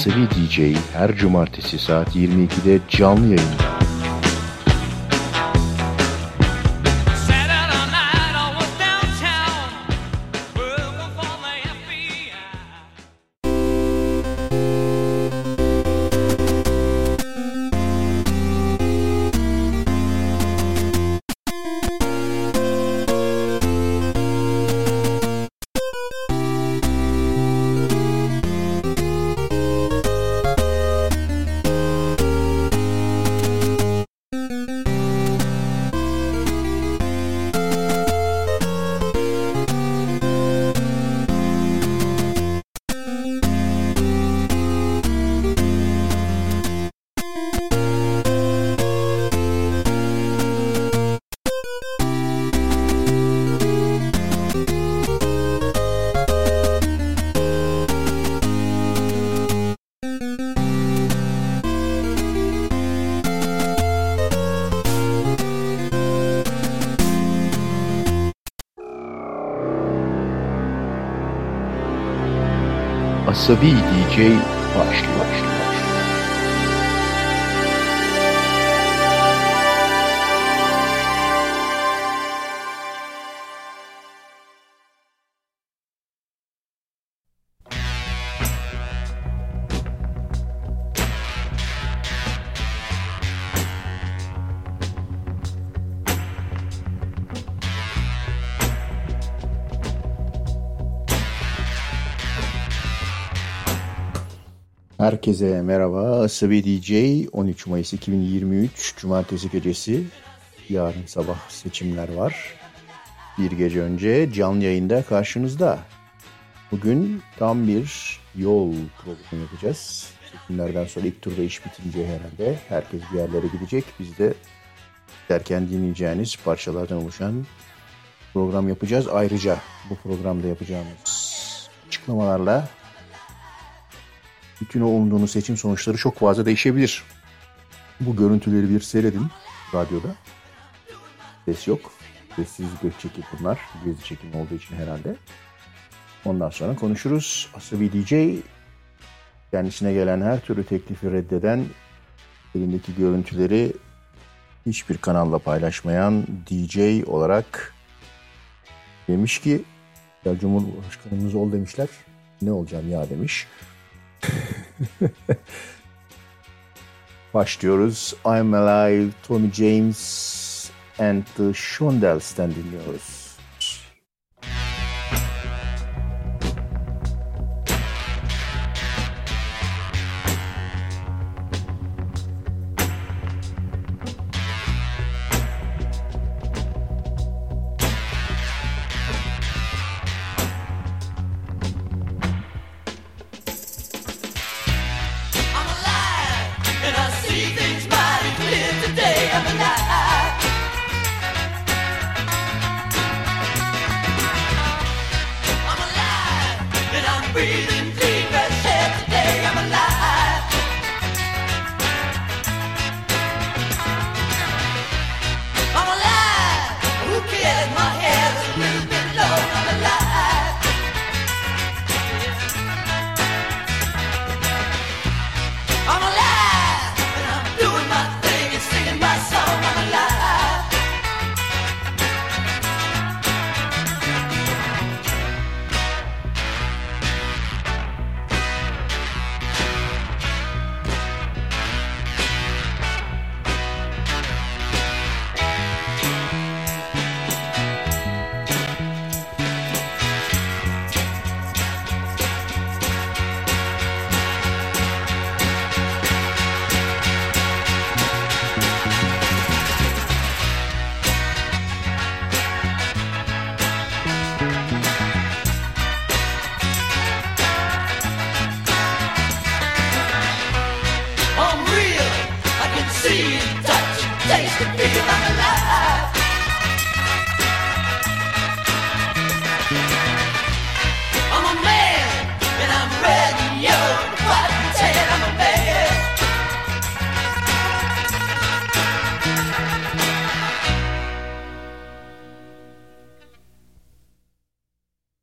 AsabiDJ her cumartesi saat 22'de canlı yayında. AsabiDJ başlıyor. Herkese merhaba. AsabiDJ 13 Mayıs 2023 Cumartesi gecesi. Yarın sabah seçimler var. Bir gece önce canlı yayında karşınızda. Bugün tam bir yol programı yapacağız. Seçimlerden sonra ilk turda iş bitince herhalde herkes bir yerlere gidecek. Biz de derken dinleyeceğiniz parçalardan oluşan program yapacağız. Ayrıca bu programda yapacağımız açıklamalarla bütün o umduğunuz seçim sonuçları çok fazla değişebilir. Bu görüntüleri bir seyredin radyoda. Ses yok. Sessiz göz çekip bunlar. Gezi çekimi olduğu için herhalde. Ondan sonra konuşuruz. AsabiDJ kendisine gelen her türlü teklifi reddeden, elindeki görüntüleri hiçbir kanalla paylaşmayan DJ olarak demiş ki ya Cumhurbaşkanımız ol demişler. Ne olacağım ya demiş. Başlıyoruz. I'm Alive, Tommy James and the Shondells'ten dinliyoruz.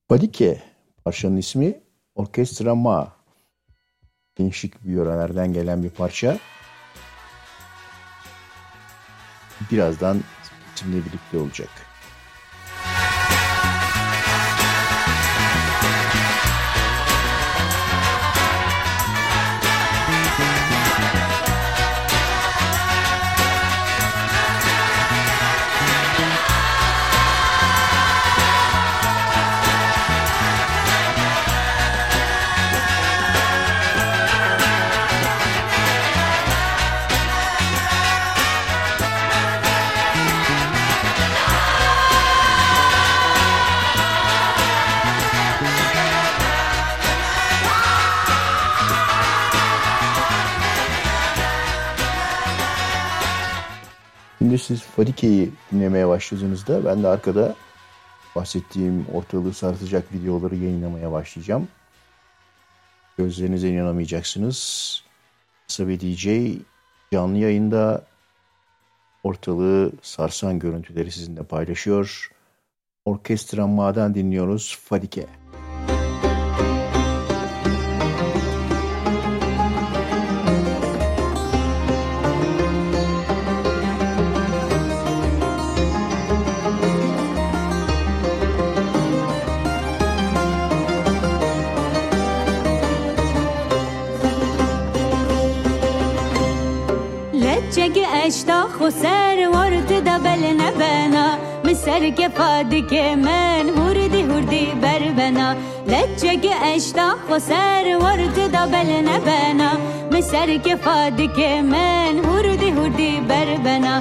Fadikê parçanın ismi. Orkestra Ma. Değişik bir yörelerden gelen bir parça. Birazdan bizimle birlikte olacak. Siz Fadikê'yi dinlemeye başladığınızda ben de arkada bahsettiğim ortalığı sarsacak videoları yayınlamaya başlayacağım. Gözlerinize inanamayacaksınız. AsabiDJ canlı yayında ortalığı sarsan görüntüleri sizinle paylaşıyor. Orkestra Ma'dan dinliyoruz Fadikê. خو سر وارد دبل نبنا مسر که فادکه من هردی هردی بر بنا لجگ اشتا خو سر وارد دبل نبنا مسر که فادکه من هردی هردی بر بنا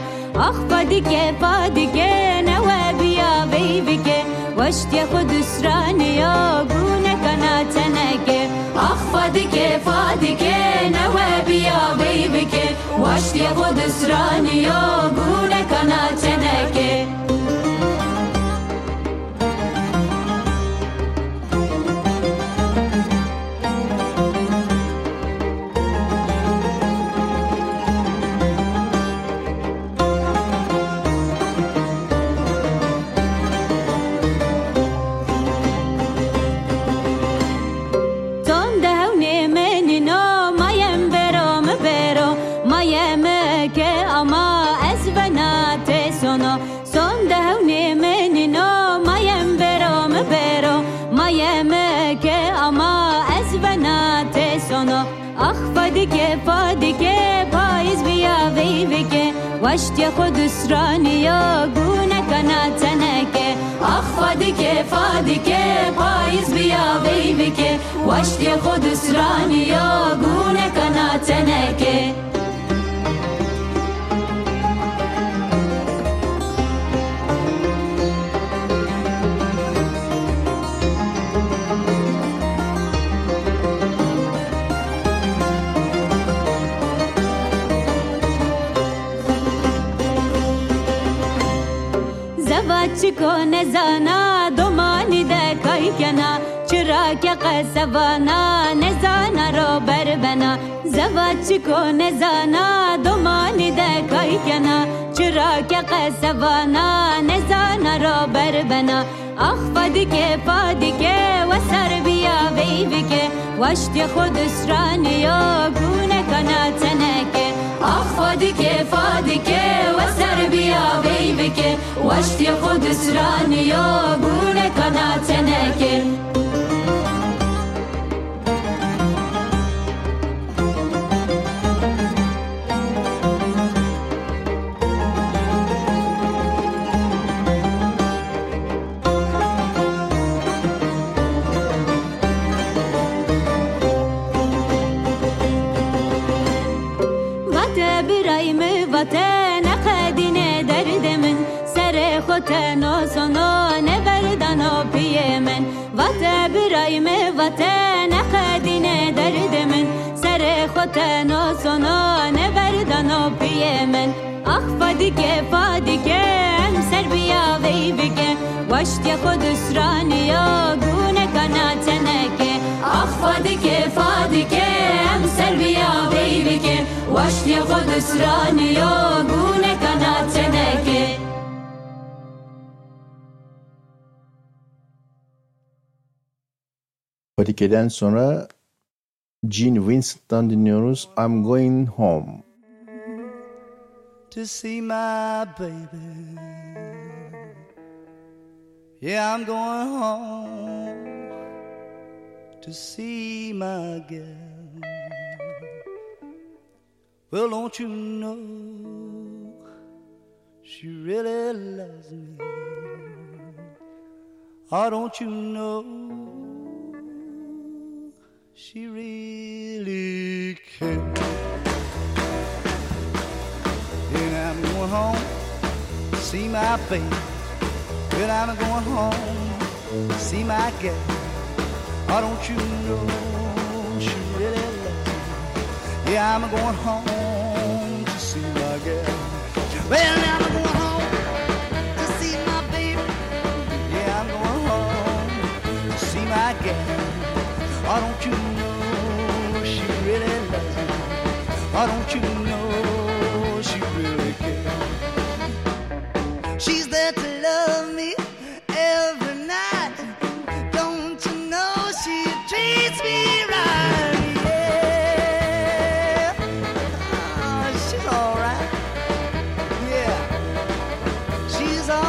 آخ فادکه فادکه نوابیا بیبی که وشتی خود سرانیا گونه کناتنکه آخ فادکه فادکه نوابیا بیبی که وشتی خود سرانیا گونه کناتنکه Fadikê, Fadikê, paiz biya veyveke Vaştya khud usraniya gune kanateneke Ah Fadikê, Fadikê, paiz biya veyveke Vaştya khud usraniya gune kanateneke چکونه زانا دومانی ده کای کنا چرا که قسوانا نزانا رو بر بنا زوا چکونه زانا دومانی ده کای کنا چرا که قسوانا نزانا رو بر بنا آخ Fadikê Fadikê و سر بیا ویوکه واشتی خود اسرانیا گونه کناتنکه آخ Fadikê Fadikê و سر بیا ویوکه واشتی خود اسرانیا گونه کناتنکه Vatan akadine derdimin Sere khotan o sona ne verdan o piyemen Ah Fadikê Fadikê em serbiya veybike Vaştya khud usraniya gune kanateneke Ah Fadikê Fadikê em serbiya veybike Vaştya khud usraniya gune kanateneke Fadikê'den sonra Gene Vincent'tan dinliyoruz. I'm Going Home. To see my baby. Yeah, I'm going home to see my girl. Well, don't you know she really loves me? Oh, don't you know she really cares? Yeah, I'm going home to see my baby. Well, I'm going home to see my girl. Oh, don't you know she really loves me? Yeah, I'm going home to see my girl. Well, I'm going home to see my baby. Yeah, I'm going home to see my girl. Oh, don't you know she really loves me? Oh, don't you know she really cares? She's there to love me every night. Don't you know she treats me right? Yeah, oh, she's all right. Yeah, she's all right.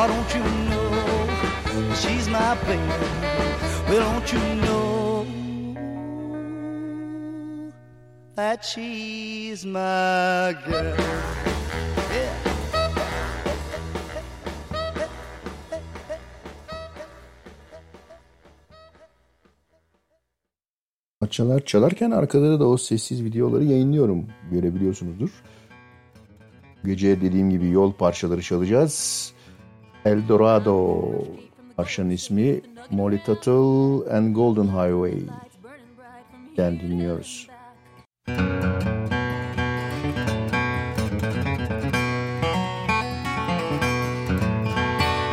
Oh, don't you know she's my baby? Well, don't you know that she's my girl? Yeah. Parçalar çalarken arkada da o sessiz videoları yayınlıyorum. Görebiliyorsunuzdur. Gece dediğim gibi yol parçaları çalacağız. El Dorado parçanın ismi, Molly Tuttle and Golden Highway. Den dinliyoruz.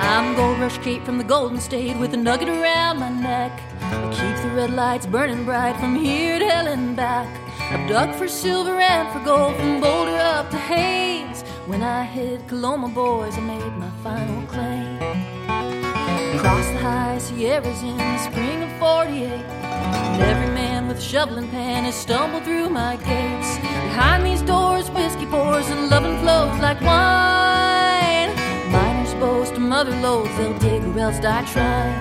I'm going rush straight from the Golden State with a nugget around my neck. I keep the red lights burning bright from here to hell and back. I've dug for silver and for gold from Boulder up to Hayes. When I hit Coloma, boys, I made my final claim. Across the high Sierras in the spring of 48, and every man with a shovel and pan has stumbled through my gates. Behind these doors, whiskey pours and lovin' flows like wine. Miners boast of mother loads, they'll dig or else die trying.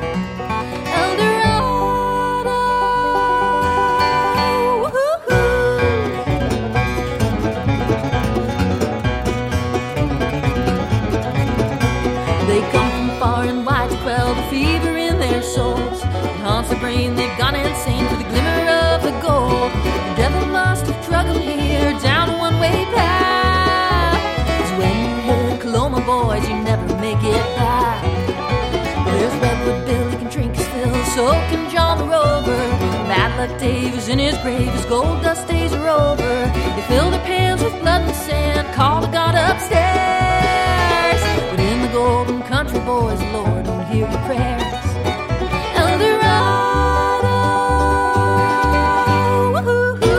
El Dorado, woo-hoo. Fever in their souls, it haunts the brain, they've gone insane for the glimmer of the gold. The devil must have drug them here down a one-way path. Cause when you hit Coloma, boys, you never make it back. There's Redwood Bill, he can drink his fill, so can John the Rover. Bad luck Dave is in his grave, his gold dust days are over. They fill their pails with blood and sand, call the God upstairs. But in the golden country, boys, Lord, hear your prayers. El Dorado, woo-hoo-hoo.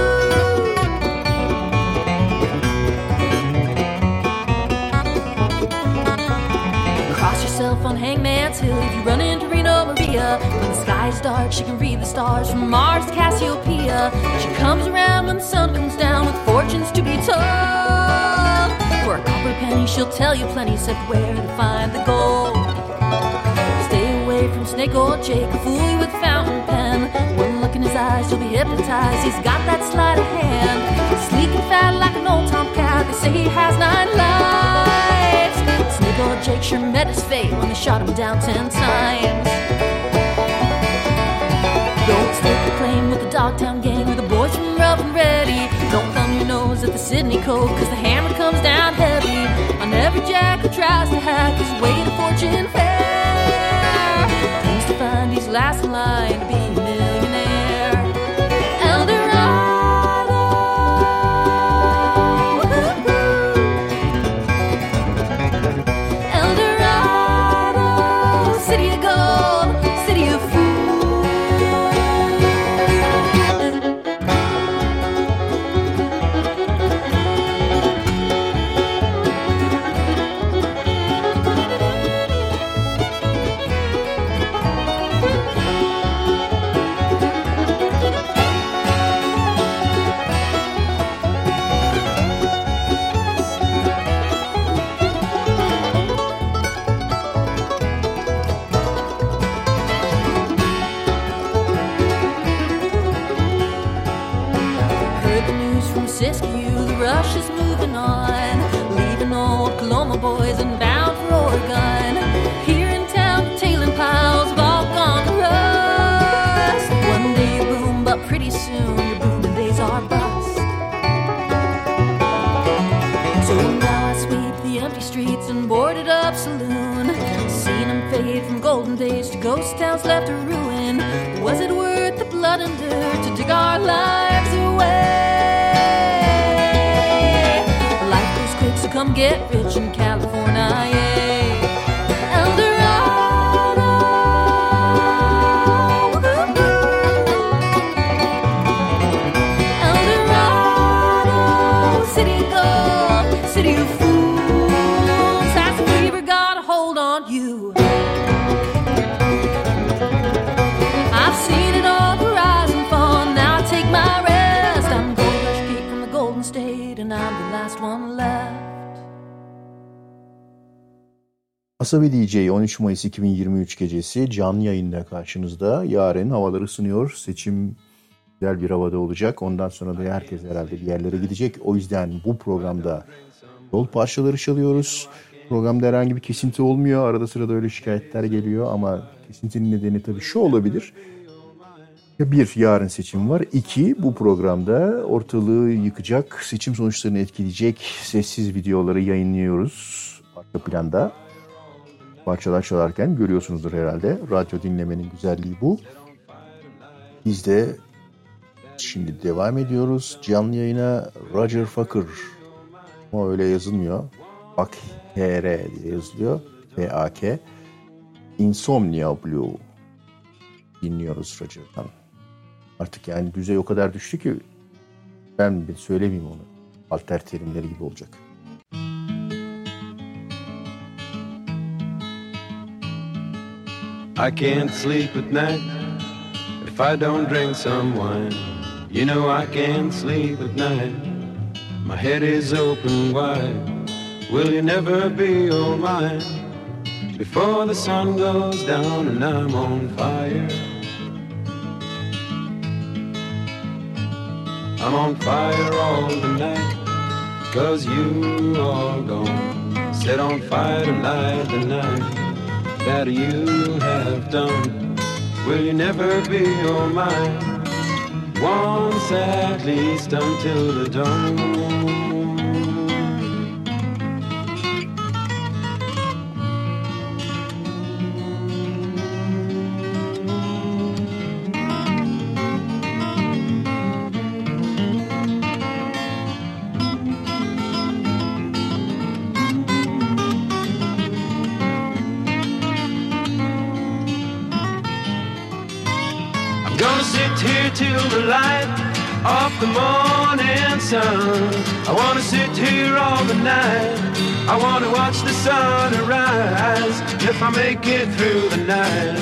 Cross yourself on Hangman's Hill if you run into Reno Maria. When the sky's dark, she can read the stars from Mars to Cassiopeia. She comes around when the sun comes down with fortunes to be told. For a copper penny, she'll tell you plenty, except where to find the gold. From Snake or Jake, a fool you with a fountain pen. One look look in his eyes, you'll be hypnotized. He's got that sleight of hand, sleek and fat like an old tomcat. They say he has 9 lives. Snake Oil Jake sure met his fate when they shot him down 10 times. Don't stake the claim with the Dogtown gang or the boys from Rough and Ready. Don't thumb your nose at the Sydney Code, cause the hammer comes down heavy on every jack who tries to hack his way to fortune fair. Comes to find he's last in line to be missed. AsabiDJ 13 Mayıs 2023 gecesi canlı yayında karşınızda. Yarın havalar ısınıyor. Seçim güzel bir havada olacak. Ondan sonra da herkes herhalde bir yerlere gidecek. O yüzden bu programda yol parçaları çalıyoruz. Programda herhangi bir kesinti olmuyor. Arada sırada öyle şikayetler geliyor ama kesintinin nedeni tabii şu olabilir. Bir, yarın seçim var. 2, bu programda ortalığı yıkacak, seçim sonuçlarını etkileyecek sessiz videoları yayınlıyoruz. Arka planda parçalar çalarken görüyorsunuzdur herhalde. Radyo dinlemenin güzelliği bu. Biz de şimdi devam ediyoruz. Canlı yayına Roger Fakir. Ama öyle yazılmıyor. Bak H-R diye yazılıyor. F-A-K. Insomnia Blue. Dinliyoruz Roger'dan. Artık yani düzey o kadar düştü ki ben söylemeyeyim onu. Alter terimleri gibi olacak. I can't sleep at night if I don't drink some wine. You know I can't sleep at night. My head is open wide. Will you never be all mine? Before the sun goes down and I'm on fire. I'm on fire all the night, cause you are gone. Set on fire to light the night that you have done. Will you never be all mine? Once at least until the dawn. The morning sun. I wanna sit here all the night. I wanna watch the sun arise. If I make it through the night,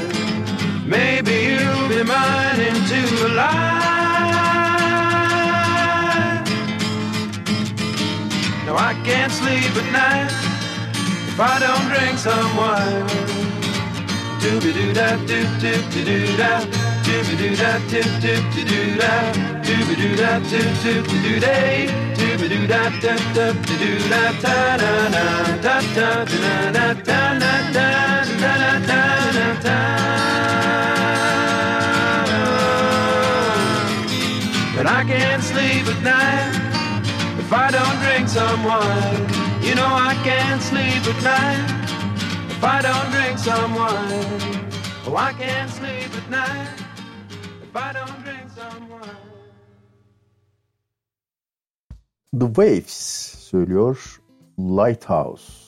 maybe you'll be mine into the light. No, I can't sleep at night if I don't drink some wine. Doobie doo da doo doo doo da. But I can't sleep at night if I don't drink some wine. You know I can't sleep at night if I don't drink some wine. Oh, I can't sleep at night if I don't drink some wine. The Waifs söylüyor Lighthouse.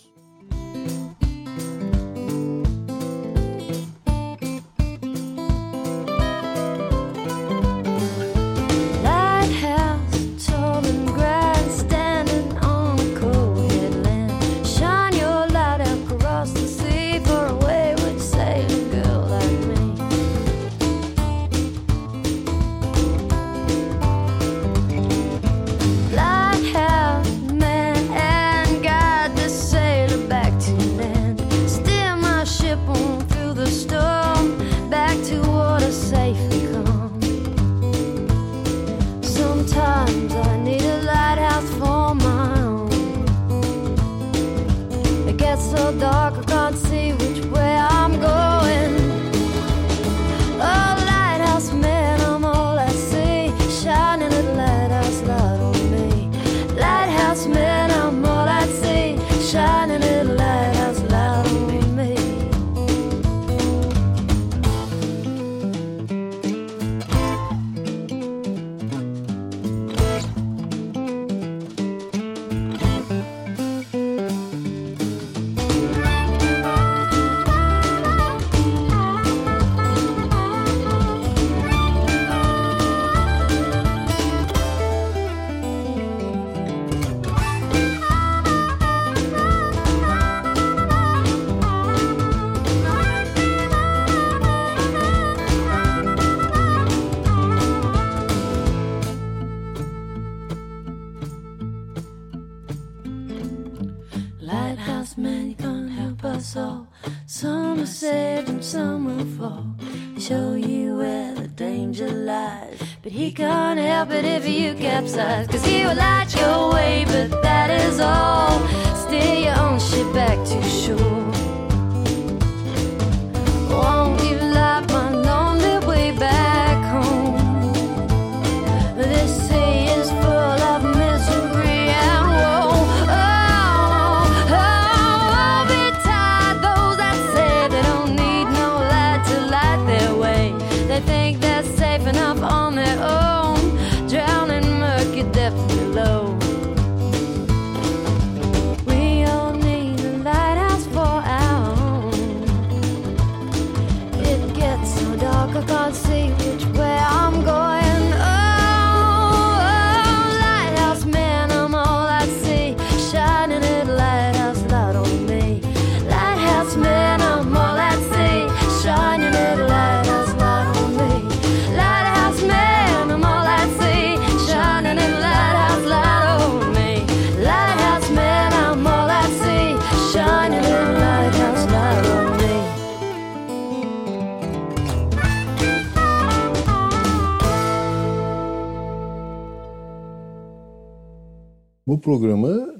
Bu programı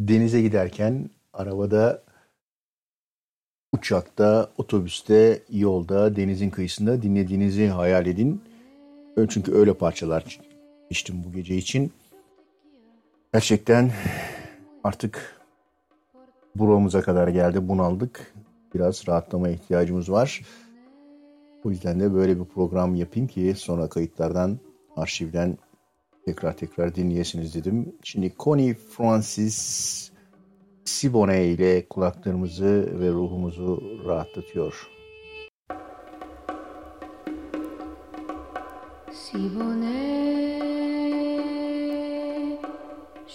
denize giderken, arabada, uçakta, otobüste, yolda, denizin kıyısında dinlediğinizi hayal edin. Çünkü öyle parçalar seçtim bu gece için. Gerçekten artık buramıza kadar geldi, bunaldık. Biraz rahatlamaya ihtiyacımız var. O yüzden de böyle bir program yapayım ki sonra kayıtlardan, arşivden tekrar dinleyesiniz dedim. Şimdi Connie Francis Sibone ile kulaklarımızı ve ruhumuzu rahatlatıyor. Sibone,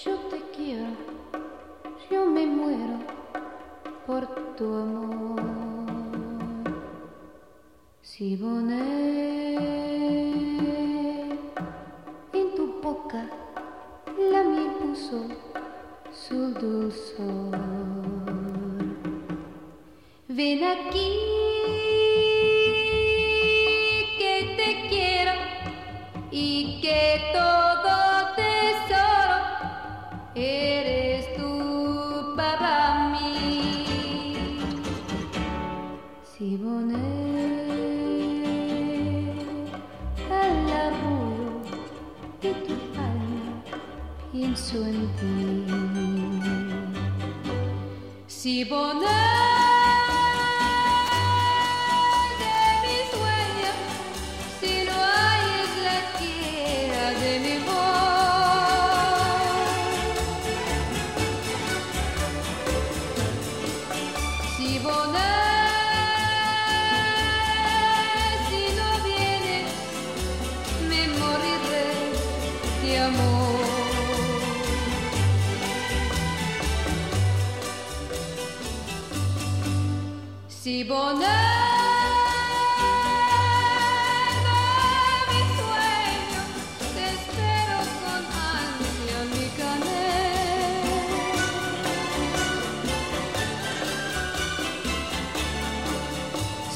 yo te quiero, yo me muero por tu amor. Sibone, boca, la miel puso su dulzor. Ven aquí que te Si bonheur. Si bonheur de mi sueño, te espero con ansia mi canel.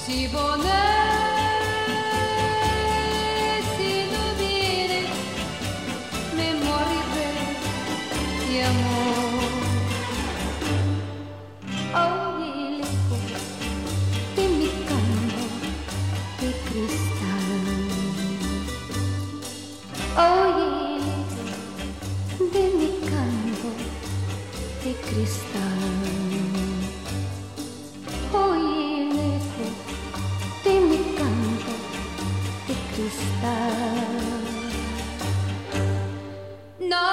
Si bonheur, si no vienes, me moriré de amor. Oye, de mi canto de cristal. Oye, eco de mi canto de cristal. No.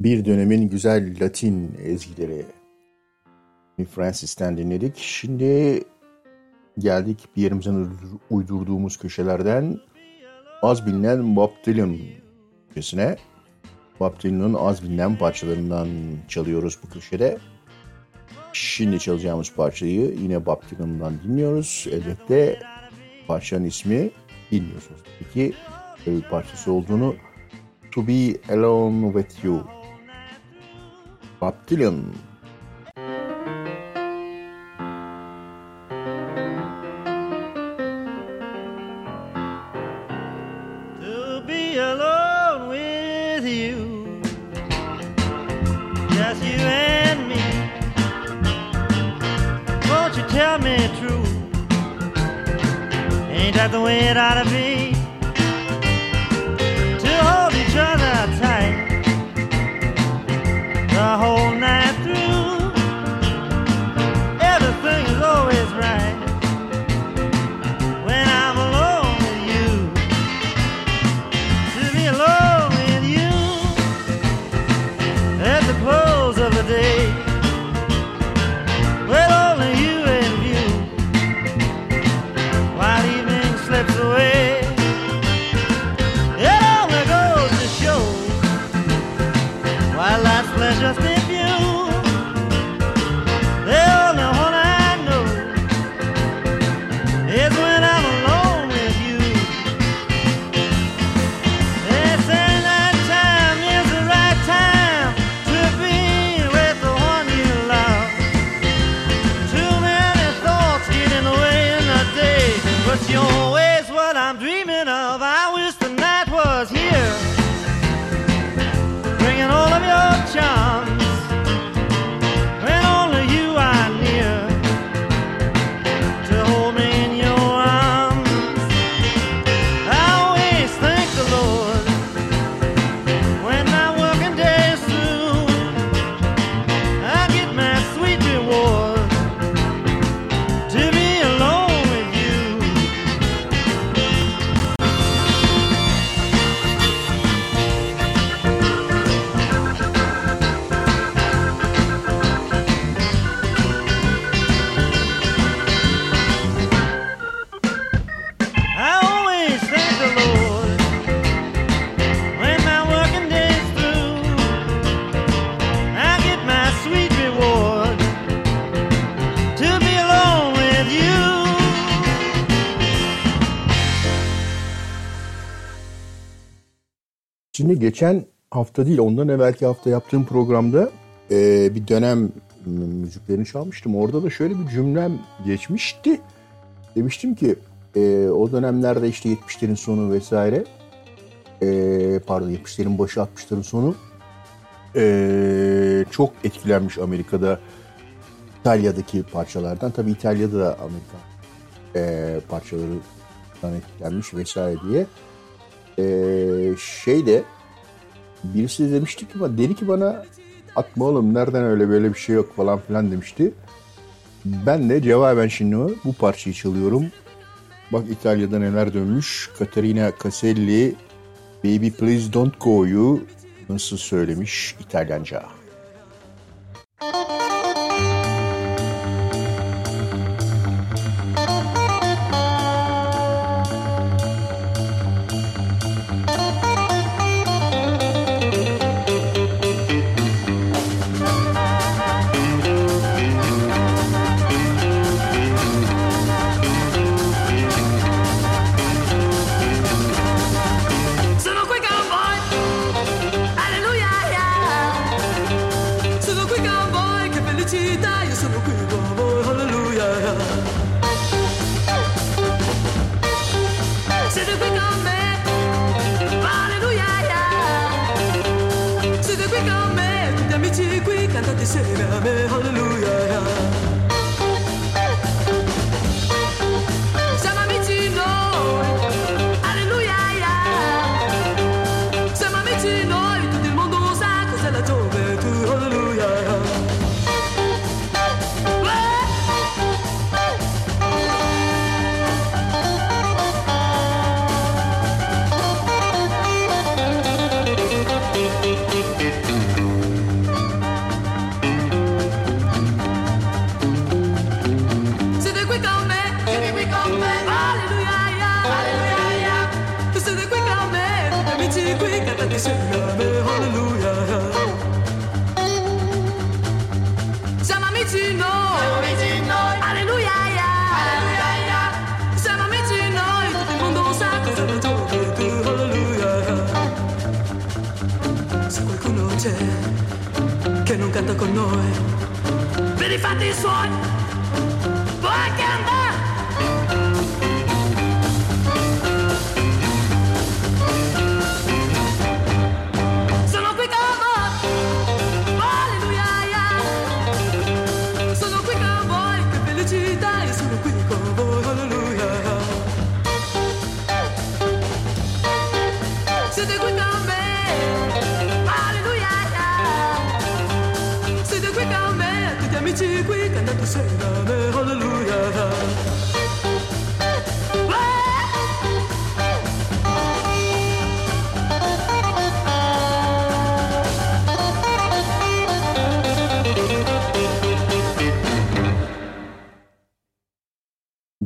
Bir dönemin güzel Latin ezgileri Connie Francis'ten dinledik. Şimdi geldik bir yerimizden uydurduğumuz köşelerden az bilinen Bob Dylan köşesine. Bob Dylan'ın az bilinen parçalarından çalıyoruz bu köşede. Şimdi çalacağımız parçayı yine Bob Dylan'dan dinliyoruz. Elbette parçanın ismi bilmiyorsunuz. Peki bir parçası olduğunu To Be Alone With You. Bob Dylan. To be alone with you, just you and me. Won't you tell me true? Ain't that the way it ought to be? To hold each other tight the whole night through, everything is always right when I'm alone with you. To be alone with you at the close of the day, with only you and you, while evening slips away. It only goes to show why life's pleasure. Geçen hafta değil, ondan evvelki hafta yaptığım programda bir dönem müziklerini çalmıştım. Orada da şöyle bir cümlem geçmişti. Demiştim ki o dönemlerde işte 70'lerin sonu vesaire, pardon 70'lerin başı 60'ların sonu çok etkilenmiş Amerika'da İtalya'daki parçalardan. Tabii İtalya'da da Amerika parçalarından etkilenmiş vesaire diye. Şeyde birisi demişti ki, dedi ki bana, atma oğlum nereden öyle, böyle bir şey yok falan filan demişti. Ben de cevaben şimdi bu parçayı çalıyorum. Bak İtalya'da neler dönmüş. Caterina Caselli Baby Please Don't Go You nasıl söylemiş İtalyanca.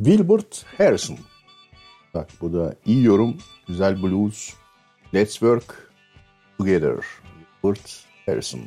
Wilbert Harrison. Bak bu da iyi yorum. Güzel blues. Let's work together. Wilbert Harrison.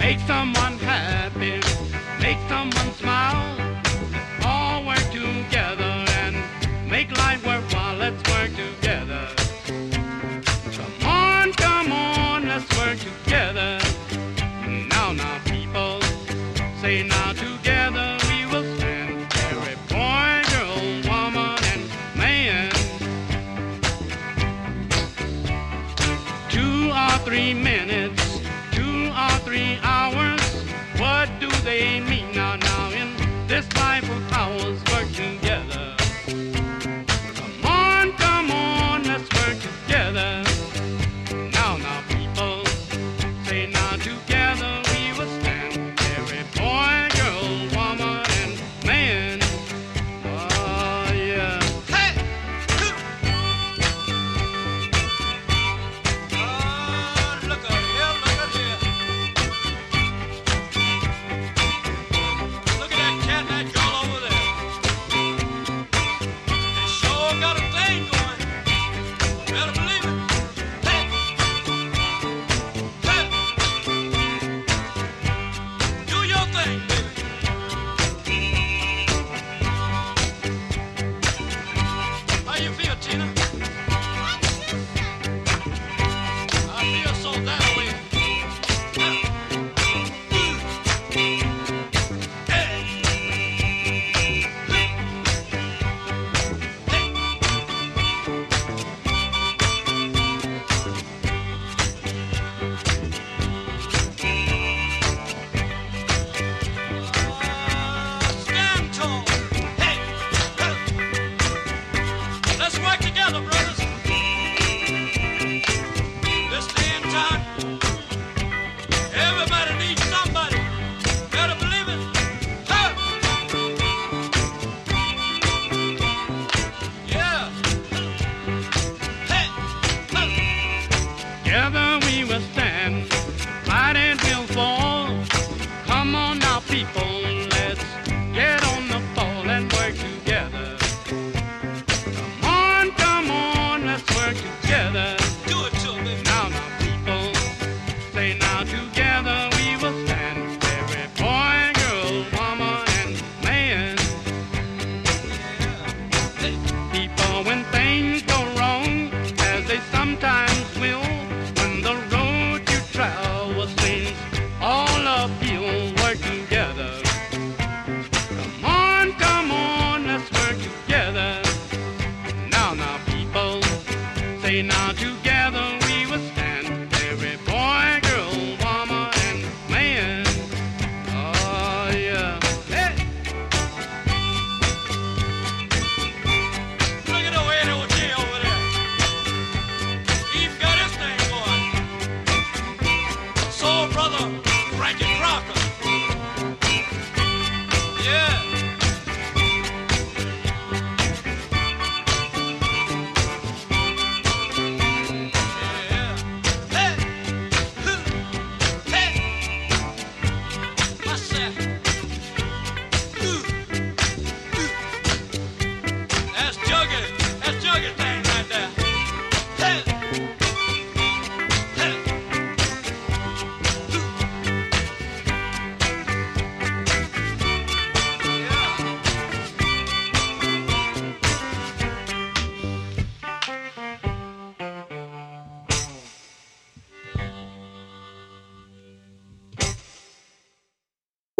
Make someone happy. happy, make someone smile. All work together and make life worthwhile. Let's work together. Come on, come on, let's work together. Now, now, people, say now together. Minutes, 2 or 3 hours, what do they mean now, now in this life of ours, work together. Come on, come on, let's work together. Now, now people, say now together we will stand, every boy, girl, woman, and man. Oh yeah.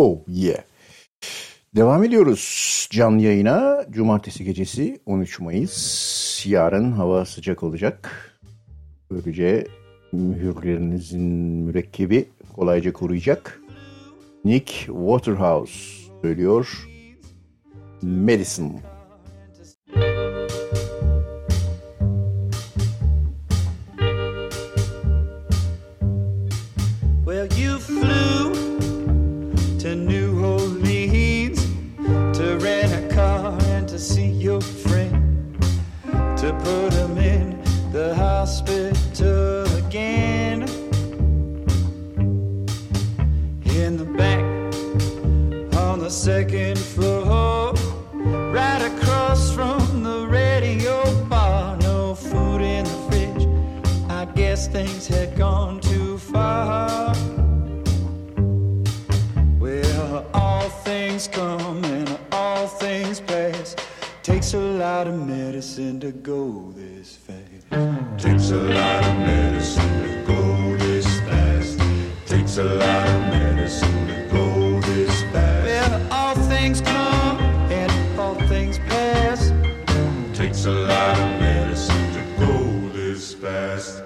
Oh yeah. Devam ediyoruz canlı yayına. Cumartesi gecesi 13 Mayıs. Yarın hava sıcak olacak. Böylece mühürlerinizin mürekkebi kolayca kuruyacak. Nick Waterhouse söylüyor. Medicine. Well, you flew to New Orleans to rent a car and to see your friend, to put him in the hospital again. In the back on the 2nd floor, right across from the radio bar. No food in the fridge, I guess things had gone too far. Well, lot of medicine to go this fast. Takes a lot of medicine to go this fast. Takes a lot of medicine to go this fast. Well, all things come and all things pass. Takes a lot of medicine to go this fast.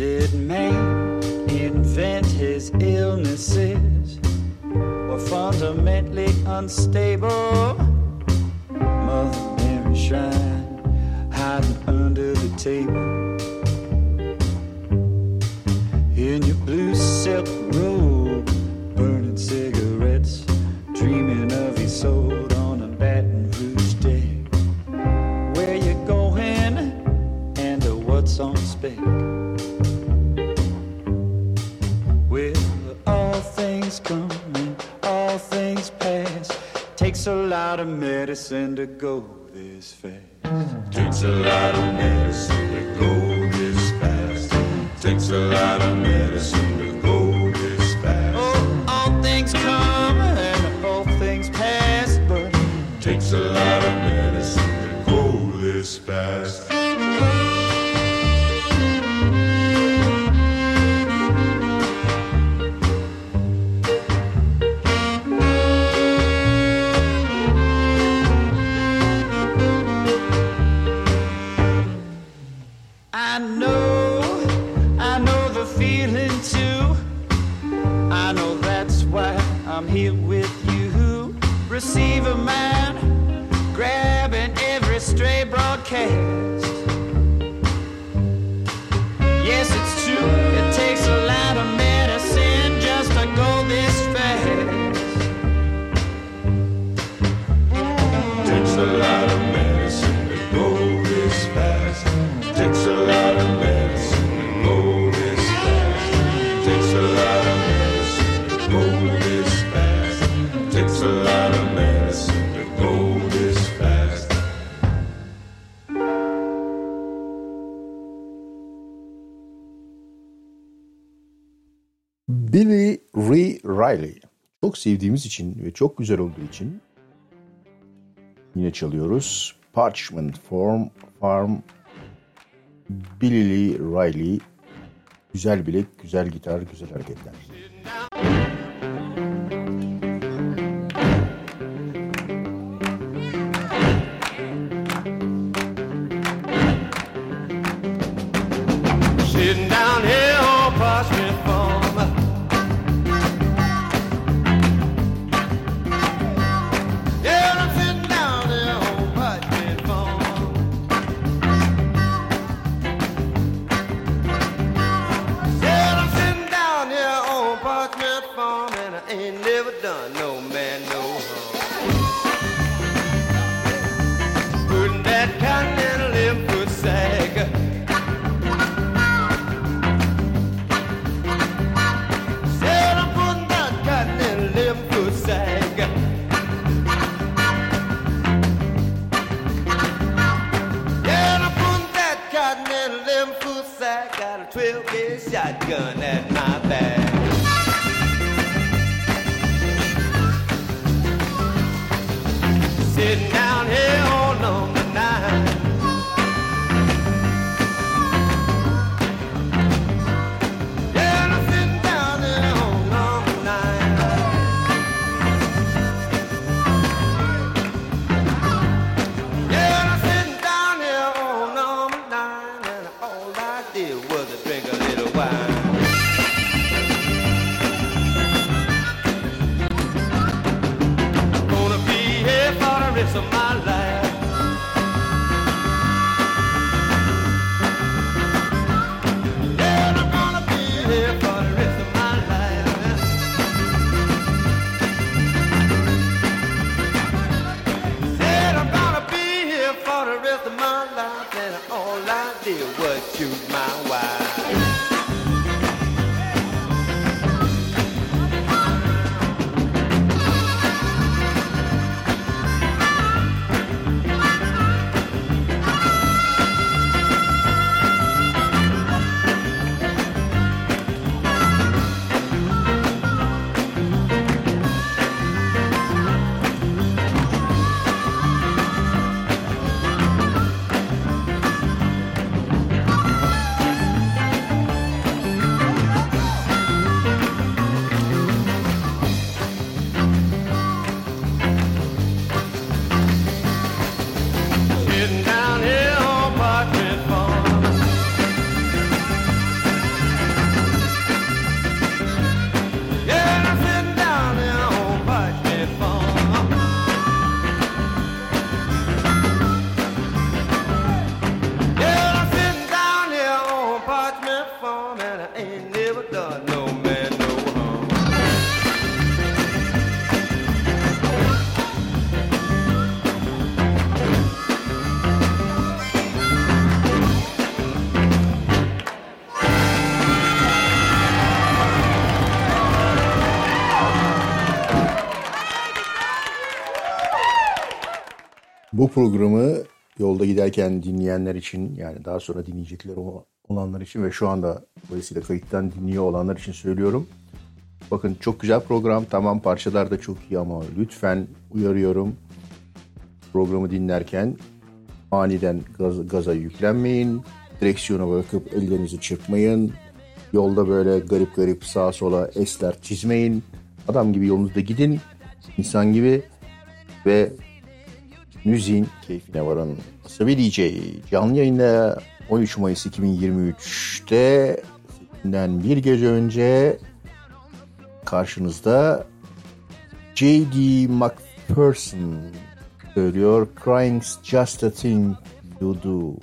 Did man invent his illnesses? Were fundamentally unstable? Mother Mary shrine hiding under the table. In your blue silk robe, burning cigarettes, dreaming of your soul on a Baton Rouge deck. Where you going and what's on spec? Takes a lot of medicine to go this fast. Takes a lot of medicine to go this fast. Takes a lot of medicine to go this fast. Oh, all things come and all things pass, but takes a lot of medicine to go this fast. I know the feeling too. I know that's why I'm here with you. Receive a man, grabbing every stray broadcast. Yes, it's true, it takes a lot of medicine just to go this fast. Takes a lot of medicine to go this fast. Takes a lot. Billy Riley. Çok sevdiğimiz için ve çok güzel olduğu için yine çalıyoruz. Parchment Farm. Billy Riley. Güzel bilek, güzel gitar, güzel hareketler. Bu programı yolda giderken dinleyenler için, yani daha sonra dinleyecekler olanlar için ve şu anda dolayısıyla kayıttan dinliyor olanlar için söylüyorum. Bakın çok güzel program, tamam parçalar da çok iyi ama lütfen uyarıyorum. Programı dinlerken aniden gaza yüklenmeyin, direksiyona bırakıp ellerinizi çırpmayın. Yolda böyle garip garip sağa sola esler çizmeyin. Adam gibi yolunuzda gidin, insan gibi ve müziğin keyfine varın. AsabiDJ canlı yayında 13 Mayıs 2023'te bir gece önce karşınızda J.D. McPherson söylüyor. Crying's just a thing you do.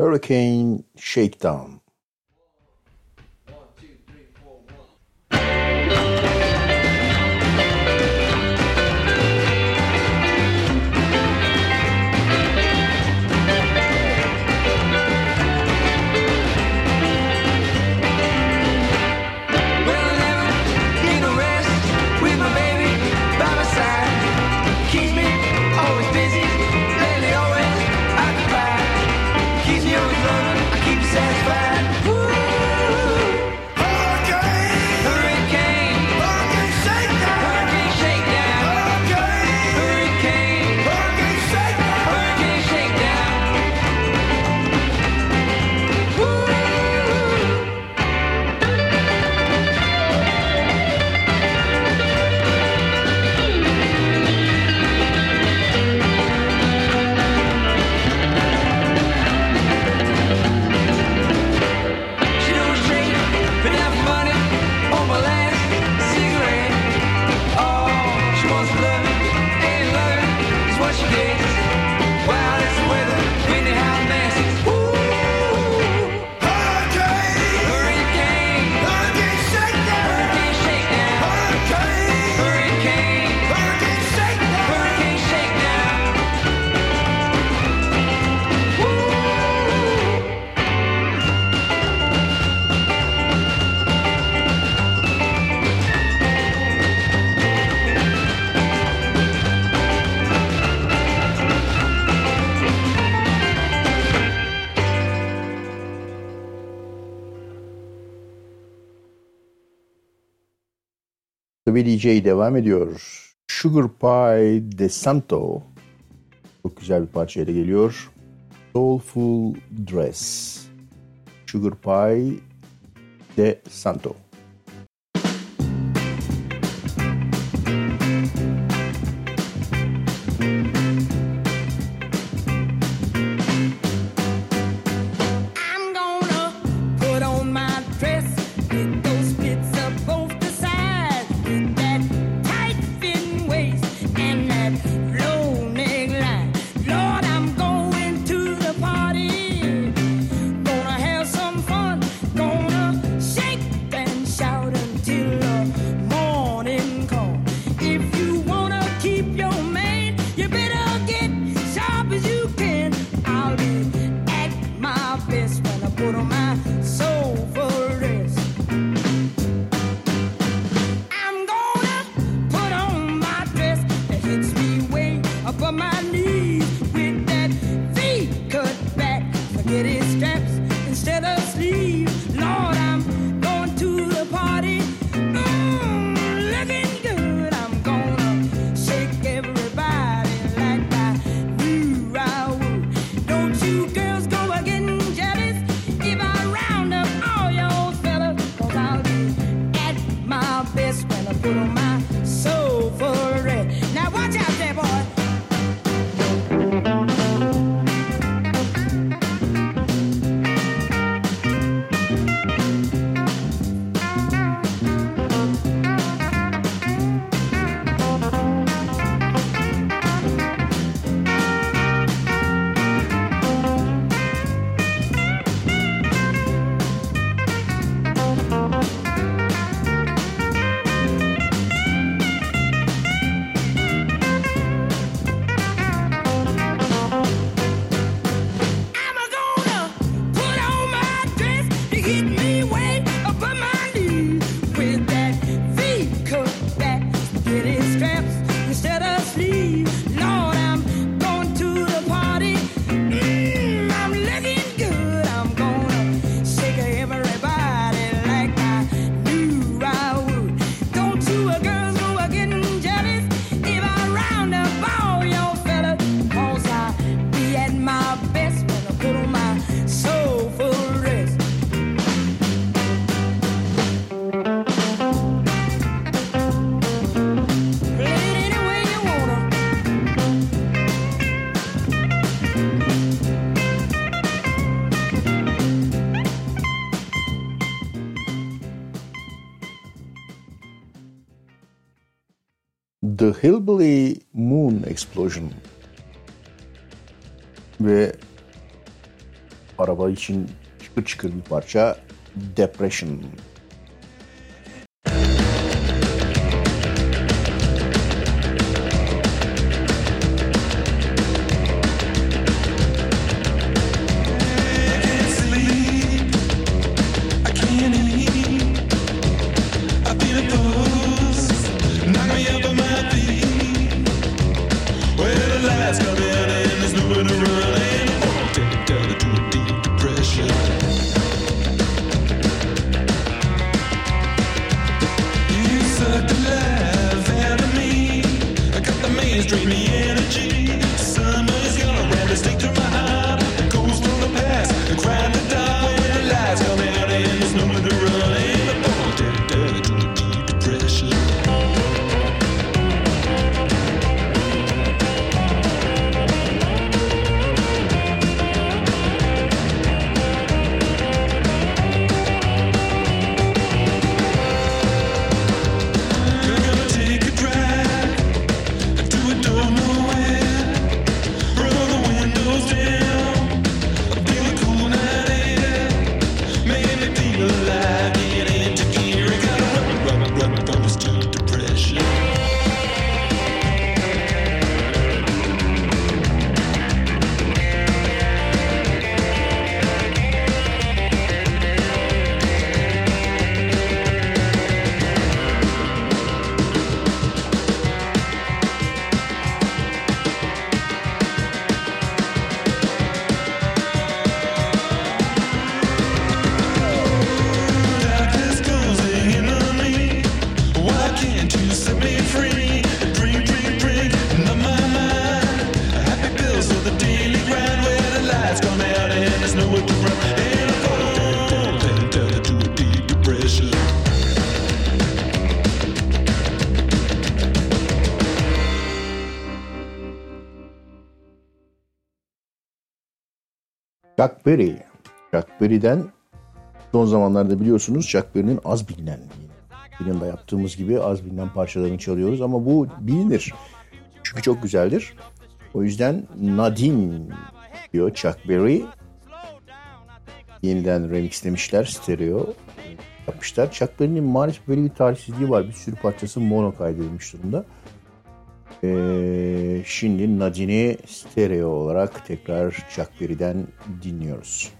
Hurricane Shakedown. Satisfied. AsabiDJ devam ediyor. Sugar Pie DeSanto çok güzel bir parçayla geliyor. Soulful Dress. Sugar Pie DeSanto. The Hillbilly Moon Explosion ve araba için çıkır çıkır bir parça Depression. Chuck Berry. Chuck Berry'den son zamanlarda biliyorsunuz Chuck Berry'nin az bilinenliğini. Benim de yaptığımız gibi az bilinen parçalarını çalıyoruz ama bu bilinir. Çünkü çok güzeldir. O yüzden Nadine diyor Chuck Berry. Yeniden remixlemişler, stereo yapmışlar. Chuck Berry'nin maalesef böyle bir tarihsizliği var. Bir sürü parçası mono kaydedilmiş durumda. Şimdi Nadine'i stereo olarak tekrar Chuck Berry'den dinliyoruz.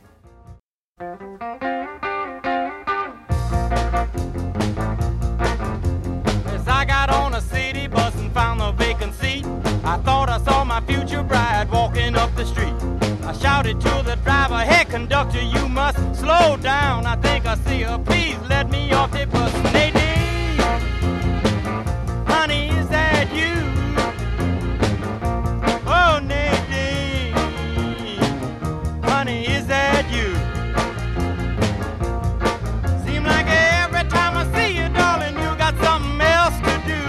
I thought I saw my future bride walking up the street. I shouted to the driver, hey conductor, you must slow down. I think I see her, please let me off the bus. Nadine, honey, is that you? Oh, Nadine, honey, is that you? Seem like every time I see you, darling, you got something else to do.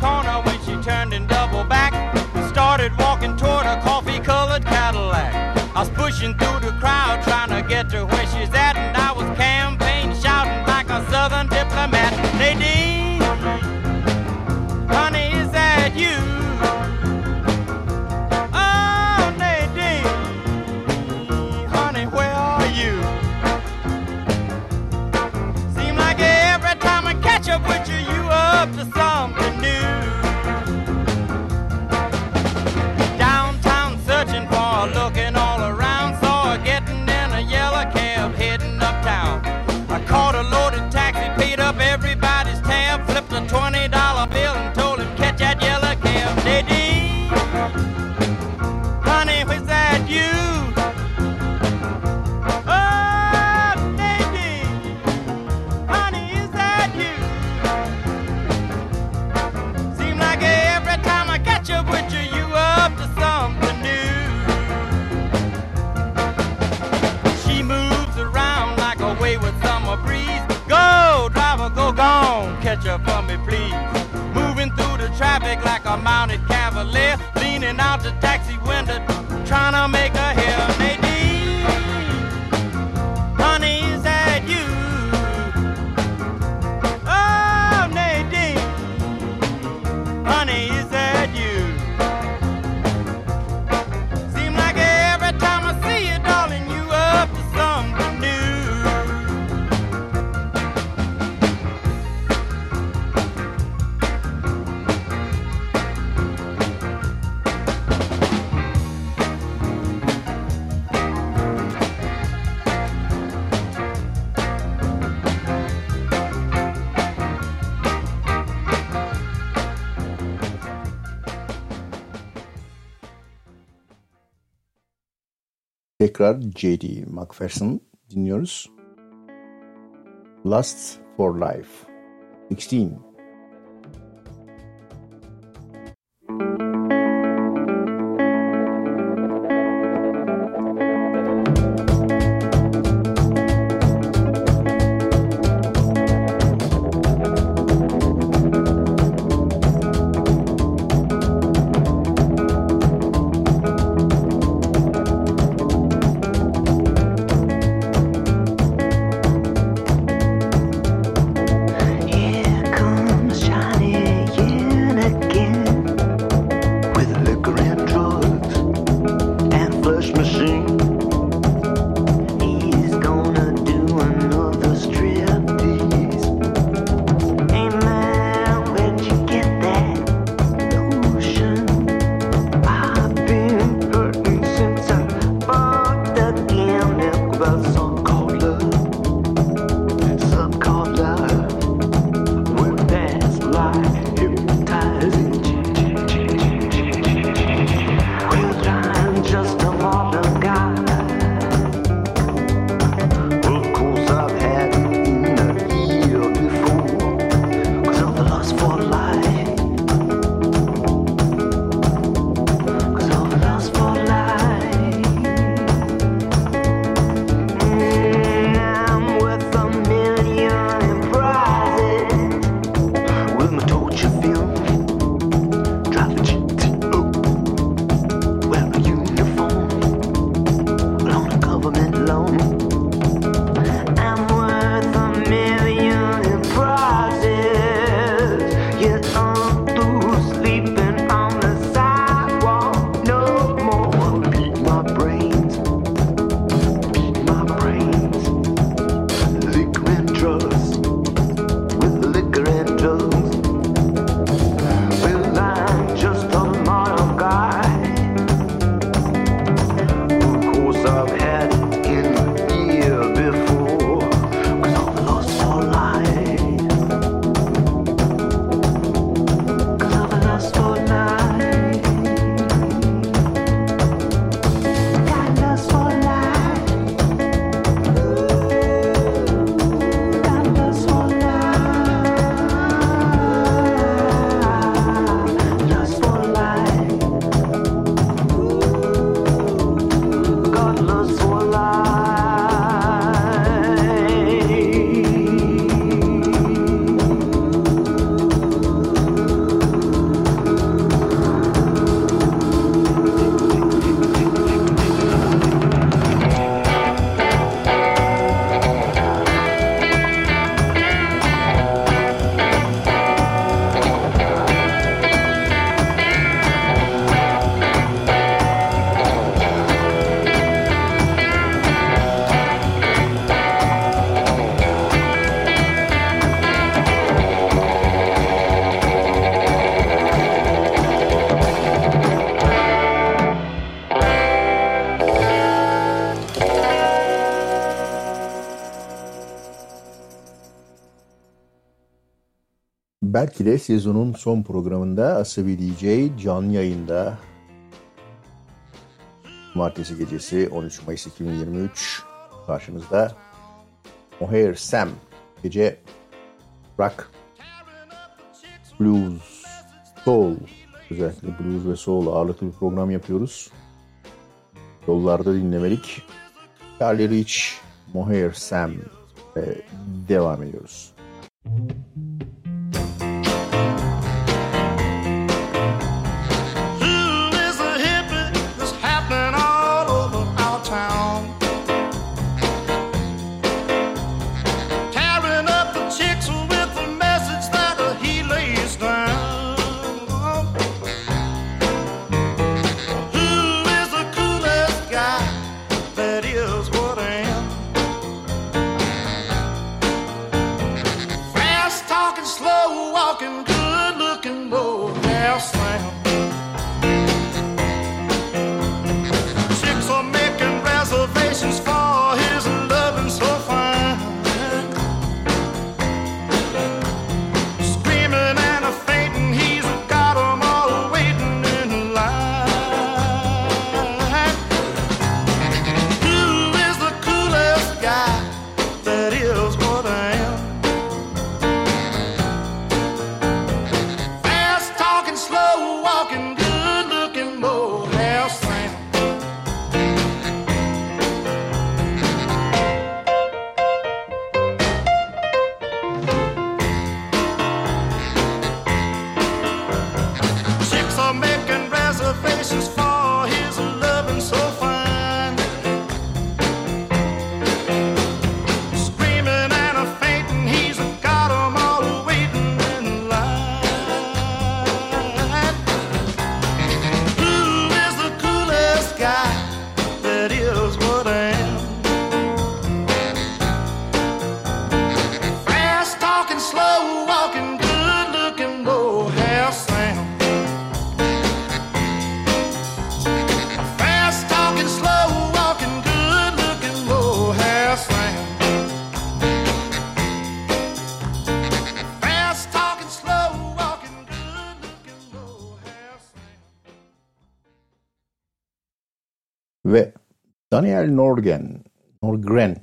Corner when she turned and doubled back and started walking toward a coffee-colored Cadillac. I was pushing through the crowd trying to get to where she's at, and I was campaign shouting like a southern diplomat. Nadine, honey, is that you? Oh, Nadine, honey, where are you? Seem like every time I catch up with you, you up to something new. Downtown searching for her, looking all around, saw her getting in a yellow cab heading uptown. I caught a loaded taxi, paid up everybody's tab, flipped a $20 bill and told him catch that yellow cab. Nadine, honey, was that you? Go, gone, catch up for me, please. Moving through the traffic like a mounted cavalier, leaning out the taxi window, trying to make her hear. Nadine, honey, is that you? Oh, Nadine, honey, is that you? Seem like every time I see you, darling, you up to something new. Tekrar J.D. McPherson dinliyoruz. Lust for Life 16. Come belki de sezonun son programında AsabiDJ canlı yayında Cumartesi gecesi 13 Mayıs 2023 karşınızda O'Hare Sam gece rock, blues, soul, özellikle blues ve soul ağırlıklı bir program yapıyoruz. Yollarda dinlemelik Charlie Rich, O'Hare Sam devam ediyoruz. Daniel Norgren,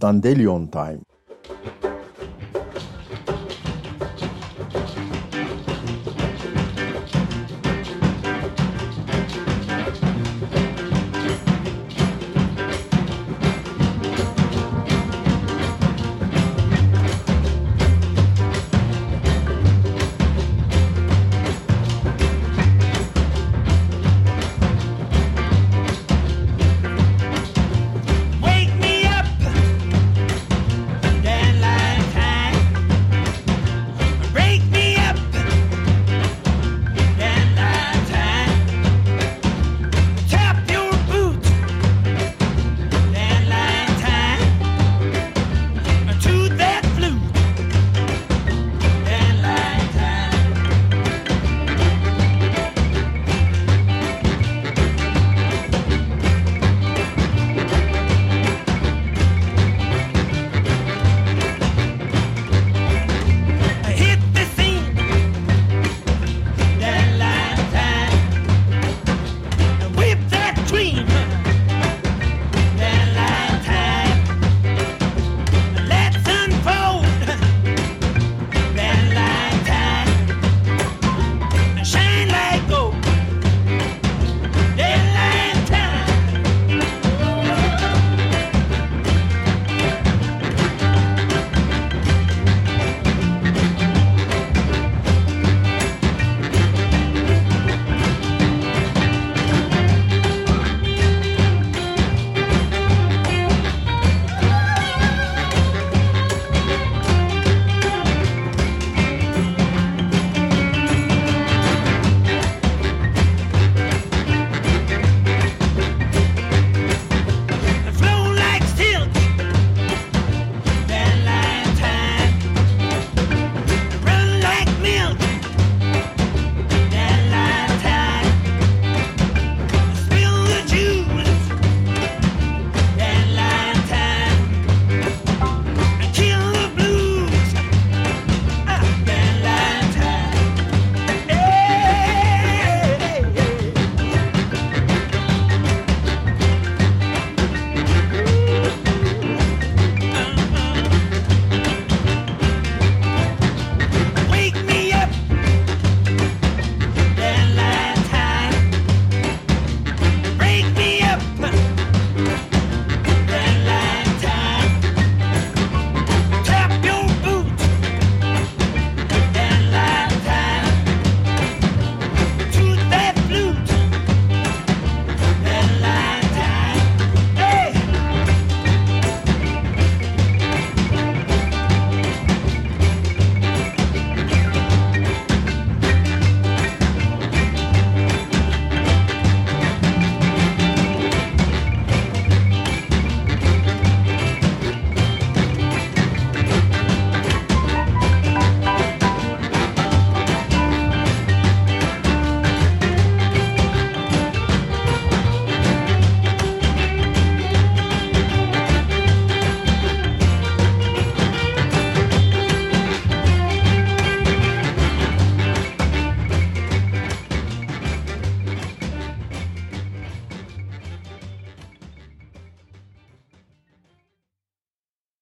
Dandelion Time.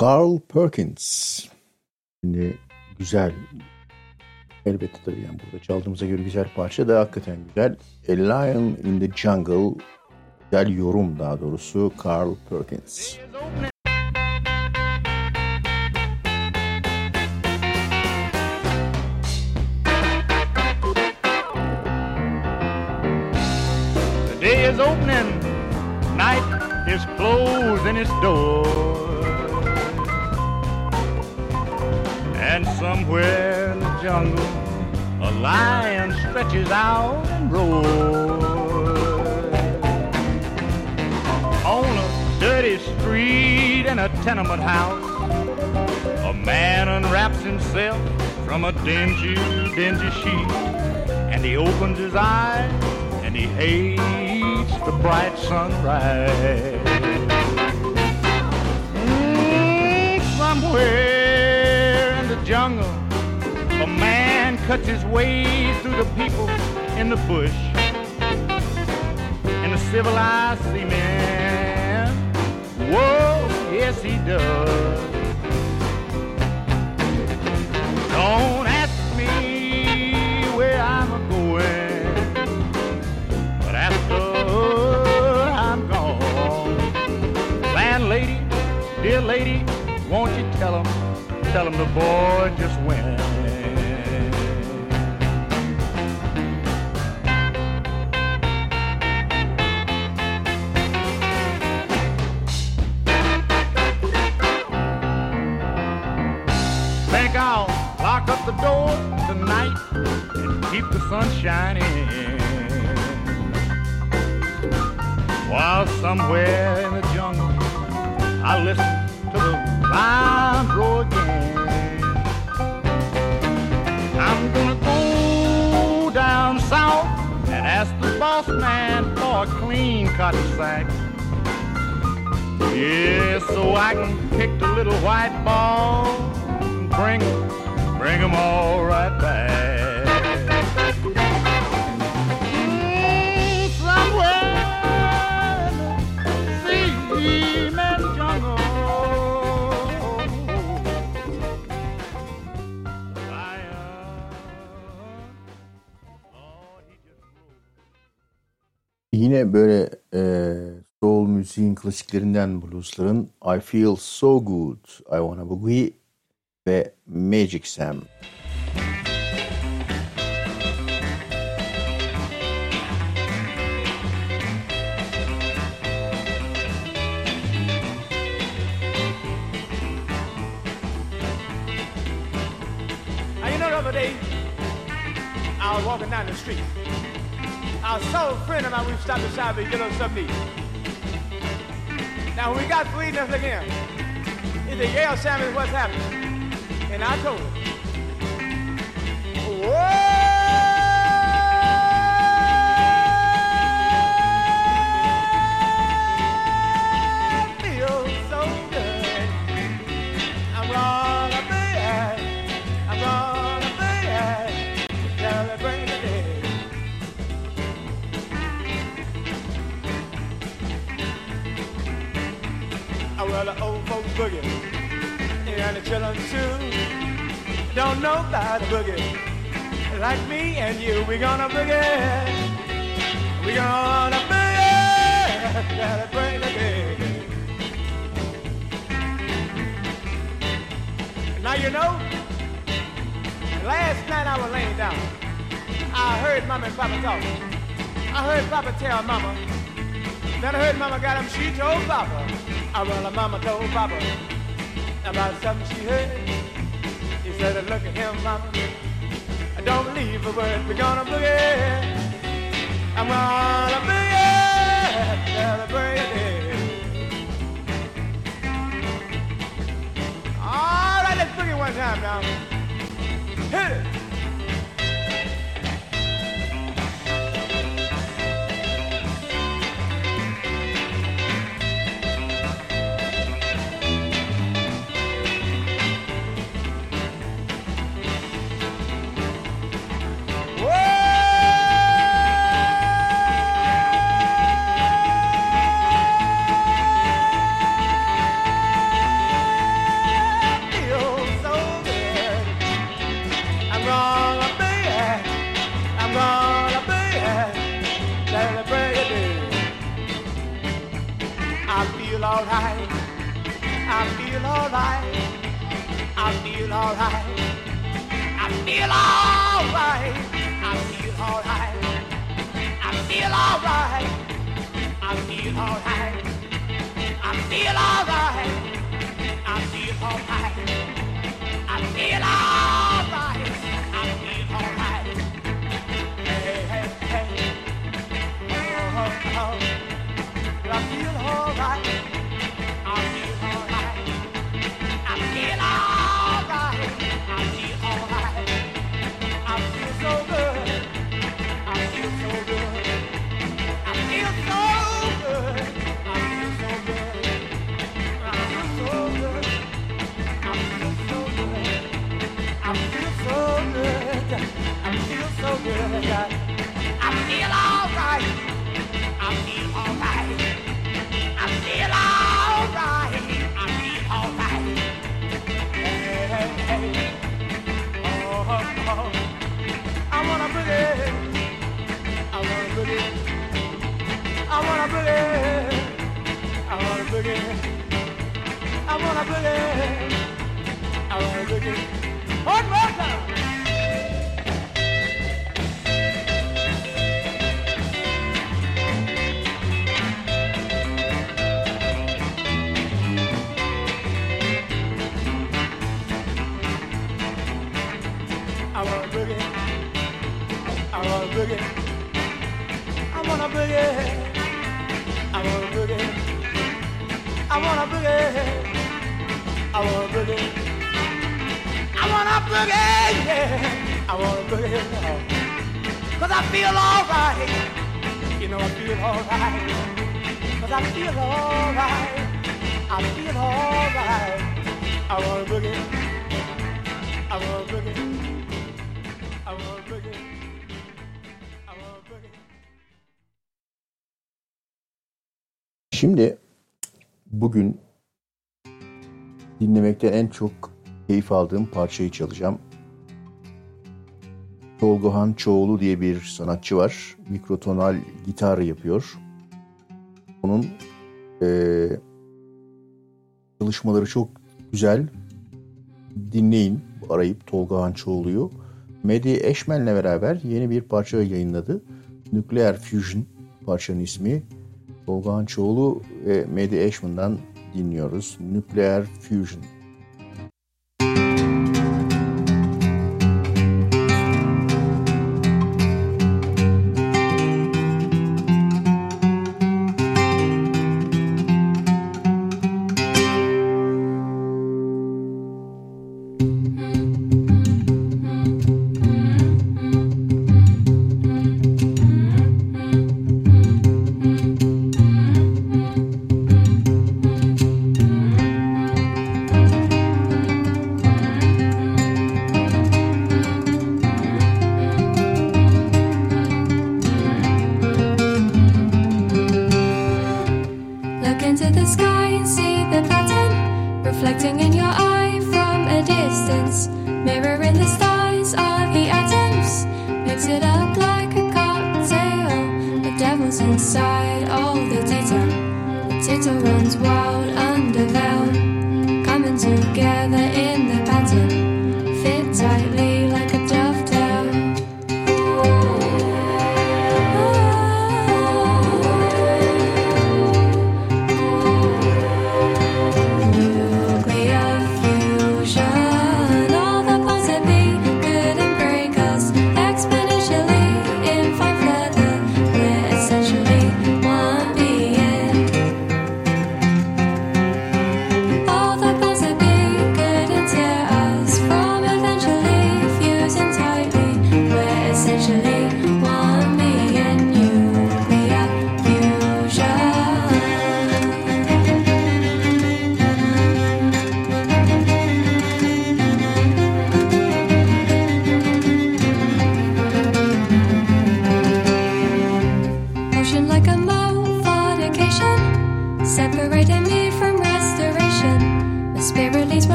Carl Perkins. Şimdi güzel. Elbette tabii yani burada çaldığımıza göre güzel parça da hakikaten güzel. A Lion in the Jungle. Güzel yorum daha doğrusu Carl Perkins. The day is opening, night is closing its door. And somewhere in the jungle, a lion stretches out and roars. On a dirty street in a tenement house, a man unwraps himself from a dingy sheet, and he opens his eyes and he hates the bright sunrise. Somewhere jungle, a man cuts his way through the people in the bush, and the civilized seaman, whoa, yes he does. Don't ask me where I'm a-going, but after I'm gone, landlady, dear lady, won't you tell him? Tell him the boy just went. Think I'll lock up the door tonight and keep the sunshine in. While somewhere in the jungle, I'll listen to the lion roar again. I'm gonna go down south and ask the boss man for a clean cotton sack. Yeah, so I can pick the little white ball and bring 'em all right back. Somewhere in the cement jungle. Yine böyle soul müziğin klasiklerinden bluesların I Feel So Good, I Wanna Boogie ve Magic Sam. You know, the other day, I was walking down the street. I saw a friend of mine, we stopped at Shabby to get us something to eat. Now, when we got to eating, I was like, yeah. He said, yeah, Sammy, what's happening? And I told him, whoa, feels so good. I'm gonna be happy. I'm gonna be happy. Celebrate the day. Well, the old folks boogie, and the children too, don't know about the boogie, like me and you, we're gonna boogie, we're gonna boogie, gotta bring the boogie. Now you know, last night I was laying down, I heard Mama and Papa talk, I heard Papa tell Mama, then I heard Mama got him, she told Papa. Well, her mama told Papa about something she heard. He said, look at him, Mama, I don't believe a word. We're gonna boogie. I'm gonna boogie. Celebrate it. All right, let's boogie one time now. Hit it. alright, I feel alright, I feel alright, I feel alright, I feel alright, I feel alright, I feel alright, I feel alright, I feel alright, I feel alright, I feel alright. Hey, hey, hey, oh, oh, oh. I feel alright, I feel alright, I feel alright, I feel alright, I feel so good, I feel so good, I feel so good, I feel so good, I feel so good, I feel so good, I feel so good, I feel so good, I feel alright, I feel alright. I wanna boogie. One more time. I wanna boogie, yeah. 'Cause I feel alright, you know I feel alright. 'Cause I feel alright, I feel alright. I wanna boogie, I wanna boogie. Şimdi bugün dinlemekte en çok keyif aldığım parçayı çalacağım. Tolgahan Çoğulu diye bir sanatçı var. Mikrotonal gitar yapıyor. Onun çalışmaları çok güzel. Dinleyin, arayıp Tolgahan Çoğulu'yu. Mehdi Eşmen'le beraber yeni bir parça yayınladı. Nuclear Fusion parçanın ismi. Tolgahan Çoğulu ve Mehdi Eşman'dan dinliyoruz. Nuclear Fusion.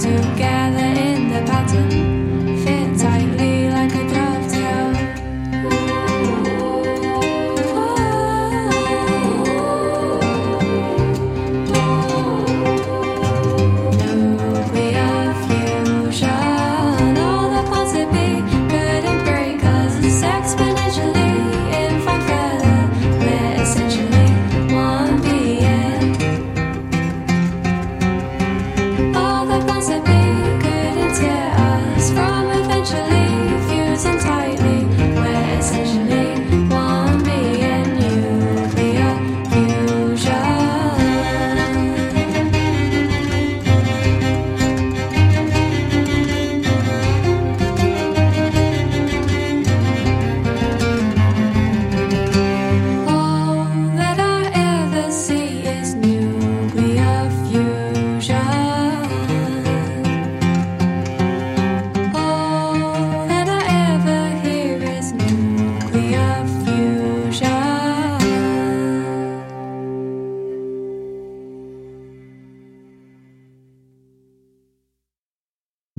Together.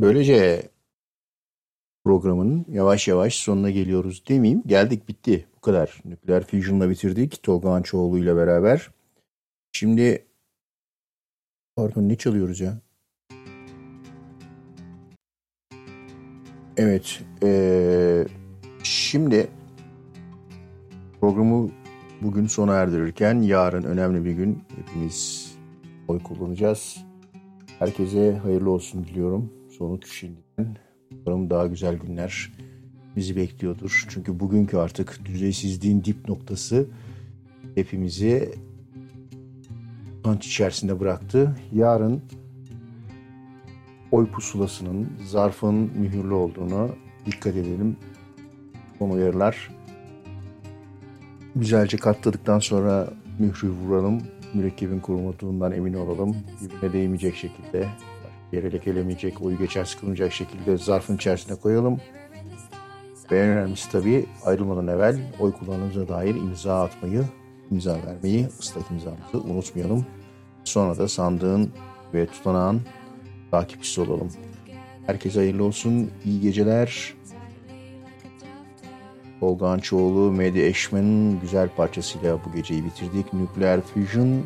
Böylece programın yavaş yavaş sonuna geliyoruz demeyeyim. Geldik, bitti. Bu kadar. Nükleer Fusion'la bitirdik. Tolgahan Çoğulu ile beraber. Şimdi pardon, ne çalıyoruz ya? Evet. Şimdi programı bugün sona erdirirken yarın önemli bir gün. Hepimiz oy kullanacağız. Herkese hayırlı olsun diliyorum. Sonuç şimdiden. Umarım daha güzel günler bizi bekliyordur. Çünkü bugünkü artık düzeysizliğin dip noktası hepimizi utanç içerisinde bıraktı. Yarın oy pusulasının, zarfın mühürlü olduğunu dikkat edelim. Son uyarılar. Güzelce katladıktan sonra mührü vuralım. Mürekkebin kurumadığından emin olalım. Birbirine değmeyecek şekilde, yere lekelemeyecek, oyu geçer sıkılmayacak şekilde zarfın içerisine koyalım. Ve en önemlisi tabii ayrılmadan evvel oy kullanımıza dair imza atmayı, imza vermeyi, ıslak imzamızı unutmayalım. Sonra da sandığın ve tutanağın takipçisi olalım. Herkese hayırlı olsun, iyi geceler. Tolgahan Çoğulu, Mehdi Eşmen'in güzel parçasıyla bu geceyi bitirdik. Nükleer Fusion.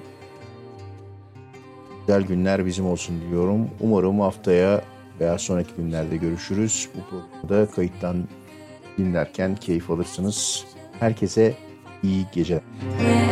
Güzel günler bizim olsun diliyorum. Umarım haftaya veya sonraki günlerde görüşürüz. Bu programda kayıttan dinlerken keyif alırsınız. Herkese iyi geceler.